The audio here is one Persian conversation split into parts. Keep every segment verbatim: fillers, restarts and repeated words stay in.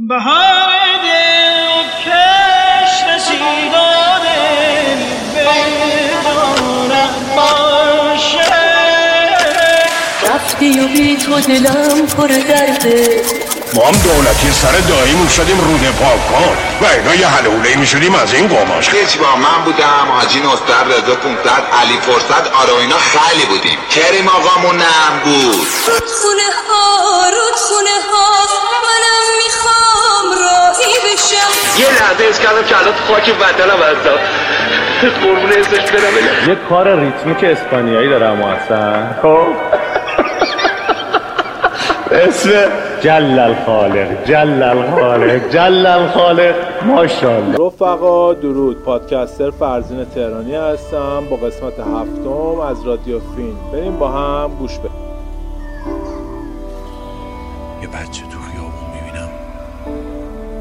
بهار دل و کش رسید و دل بدانم باشه رفتی و بی تو دلم پر درده. ما هم دولتی سر داییمون شدیم روده پاک کن و اینا یه حلوله میشدیم از این گماش. هیچ با من بودم حاجی نستر رضا پونتر علی فرصت آرا اینا خیلی بودیم. کریم آقامون هم بود. رودخونه ها رودخونه ها منم میخوام راهی بشم. یه لحظه ایز کردم که الان تو خاک وطنم هستم. قربونه ازش برم. یه کار ریتمیک اسپانیایی دارم و اصلا خب اسم جلال خالق جلال خالق جلال خالق ماشاءالله. رفقا درود، پادکستر فرزین تهرانی هستم با قسمت هفتم از رادیو فین. بریم با هم گوش بدیم. یه بچه تو خیابون میبینم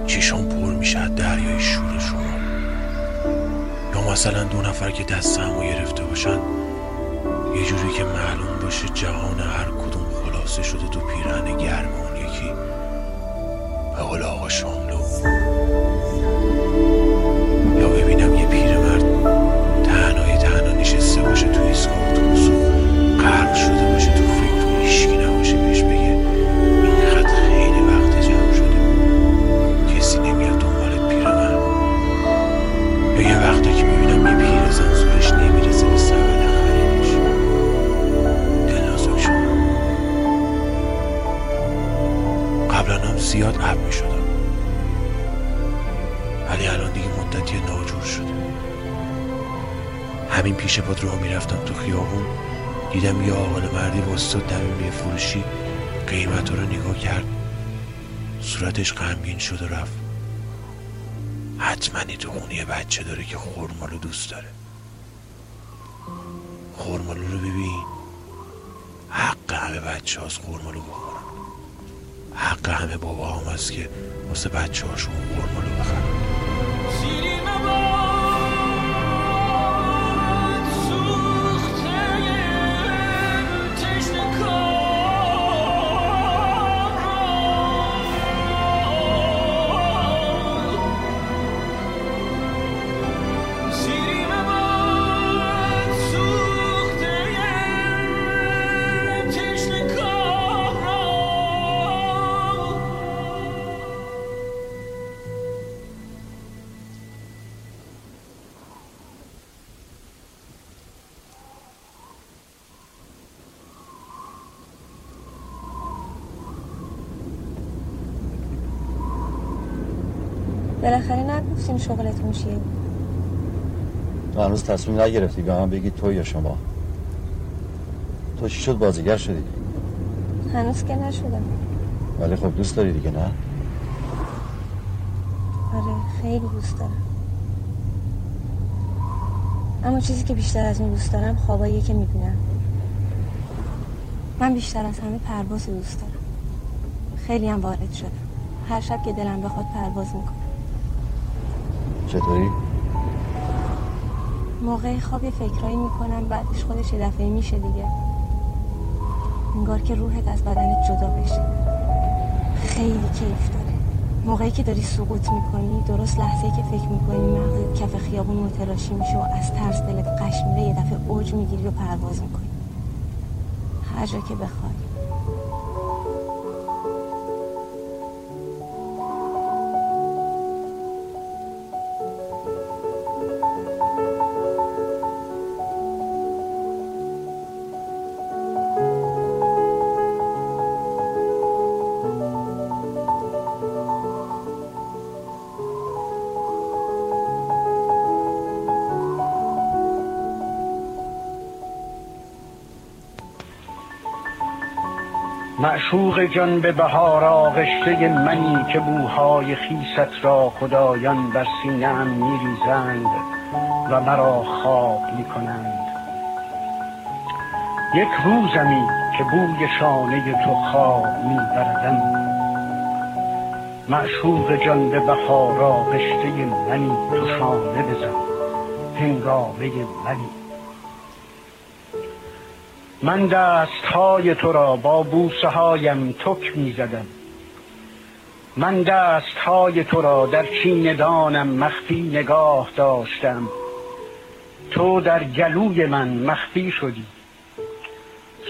چشم پر میشه از دریای شورشون، یا مثلا دو نفر که دست همو گرفته باشن یه جوری که معلوم باشه جهان هر کدوم خلاصه شده تو پیرهن گرم اون یکی به قول آقا شاملو. یا ببینم یه پیرمرد تنهای تنها نشسته باشه تو ایستگاه اتوبوس و غرق شده باشه تو فکر و هیچکی نباشه بهش بگه این خط خیلی وقت جمع شده، کسی نمیاد دنبالت پیرمرد. یا یه وقتی که میبینم یه پیرزن زورش نمیرسه به سبد زیاد عب می شدم، ولی الان دیگه مدتی ناجور شد. همین پیش پاد رو می رفتم تو خیابون دیدم یه آقل مردی واسه دمیمی فروشی قیمت رو نگاه کرد، صورتش غمگین شد و رفت. حتما این تو خونه بچه داره که خورمالو دوست داره. خورمالو رو ببین، حق همه بچه هاست خورمالو بخورن، حق همه بابا هم هست که واسه بچه هاشون قرمالو بخرن. بالاخره نگفتین شغلتون چیه؟ هنوز تصمیم نگرفتی به من بگی تو یا شما؟ تو چی شد بازیگر شدی؟ هنوز که نشدم، ولی خب دوست داری دیگه نه؟ آره خیلی دوست دارم، اما چیزی که بیشتر از اون دوست دارم خواباییه که میبینم. من بیشتر از همه پرواز دوست دارم، خیلی هم وارد شدم. هر شب که دلم بخواد پرواز میکنم. چطوری؟ موقع خواب یه فکرایی میکنم بعدش خودش یه دفعه میشه دیگه، انگار که روحت از بدنت جدا بشه. خیلی کیف داره موقعی که داری سقوط میکنی، درست لحظه‌ای که فکر میکنی مغزت کف خیابون متلاشی میشه و از ترس دلت قش میره یه دفعه اوج میگیری و پرواز میکنی هر جا که بخوای. معشوق جان به بهار آغشته منی که بوهای خیست را خدایان بر سینه‌ام میریزند و مرا خواب میکنند. یک روزمی که بوی شانه تو خواب میبردم. معشوق جان به بهار آغشته منی تو شانه بزن هنگامه منی. من دست های تو را با بوسه هایم تک می زدم، من دست های تو را در چین دانم مخفی نگاه داشتم، تو در گلوی من مخفی شدی.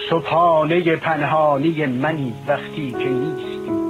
صبحانه پنهانی منی وقتی که نیستی.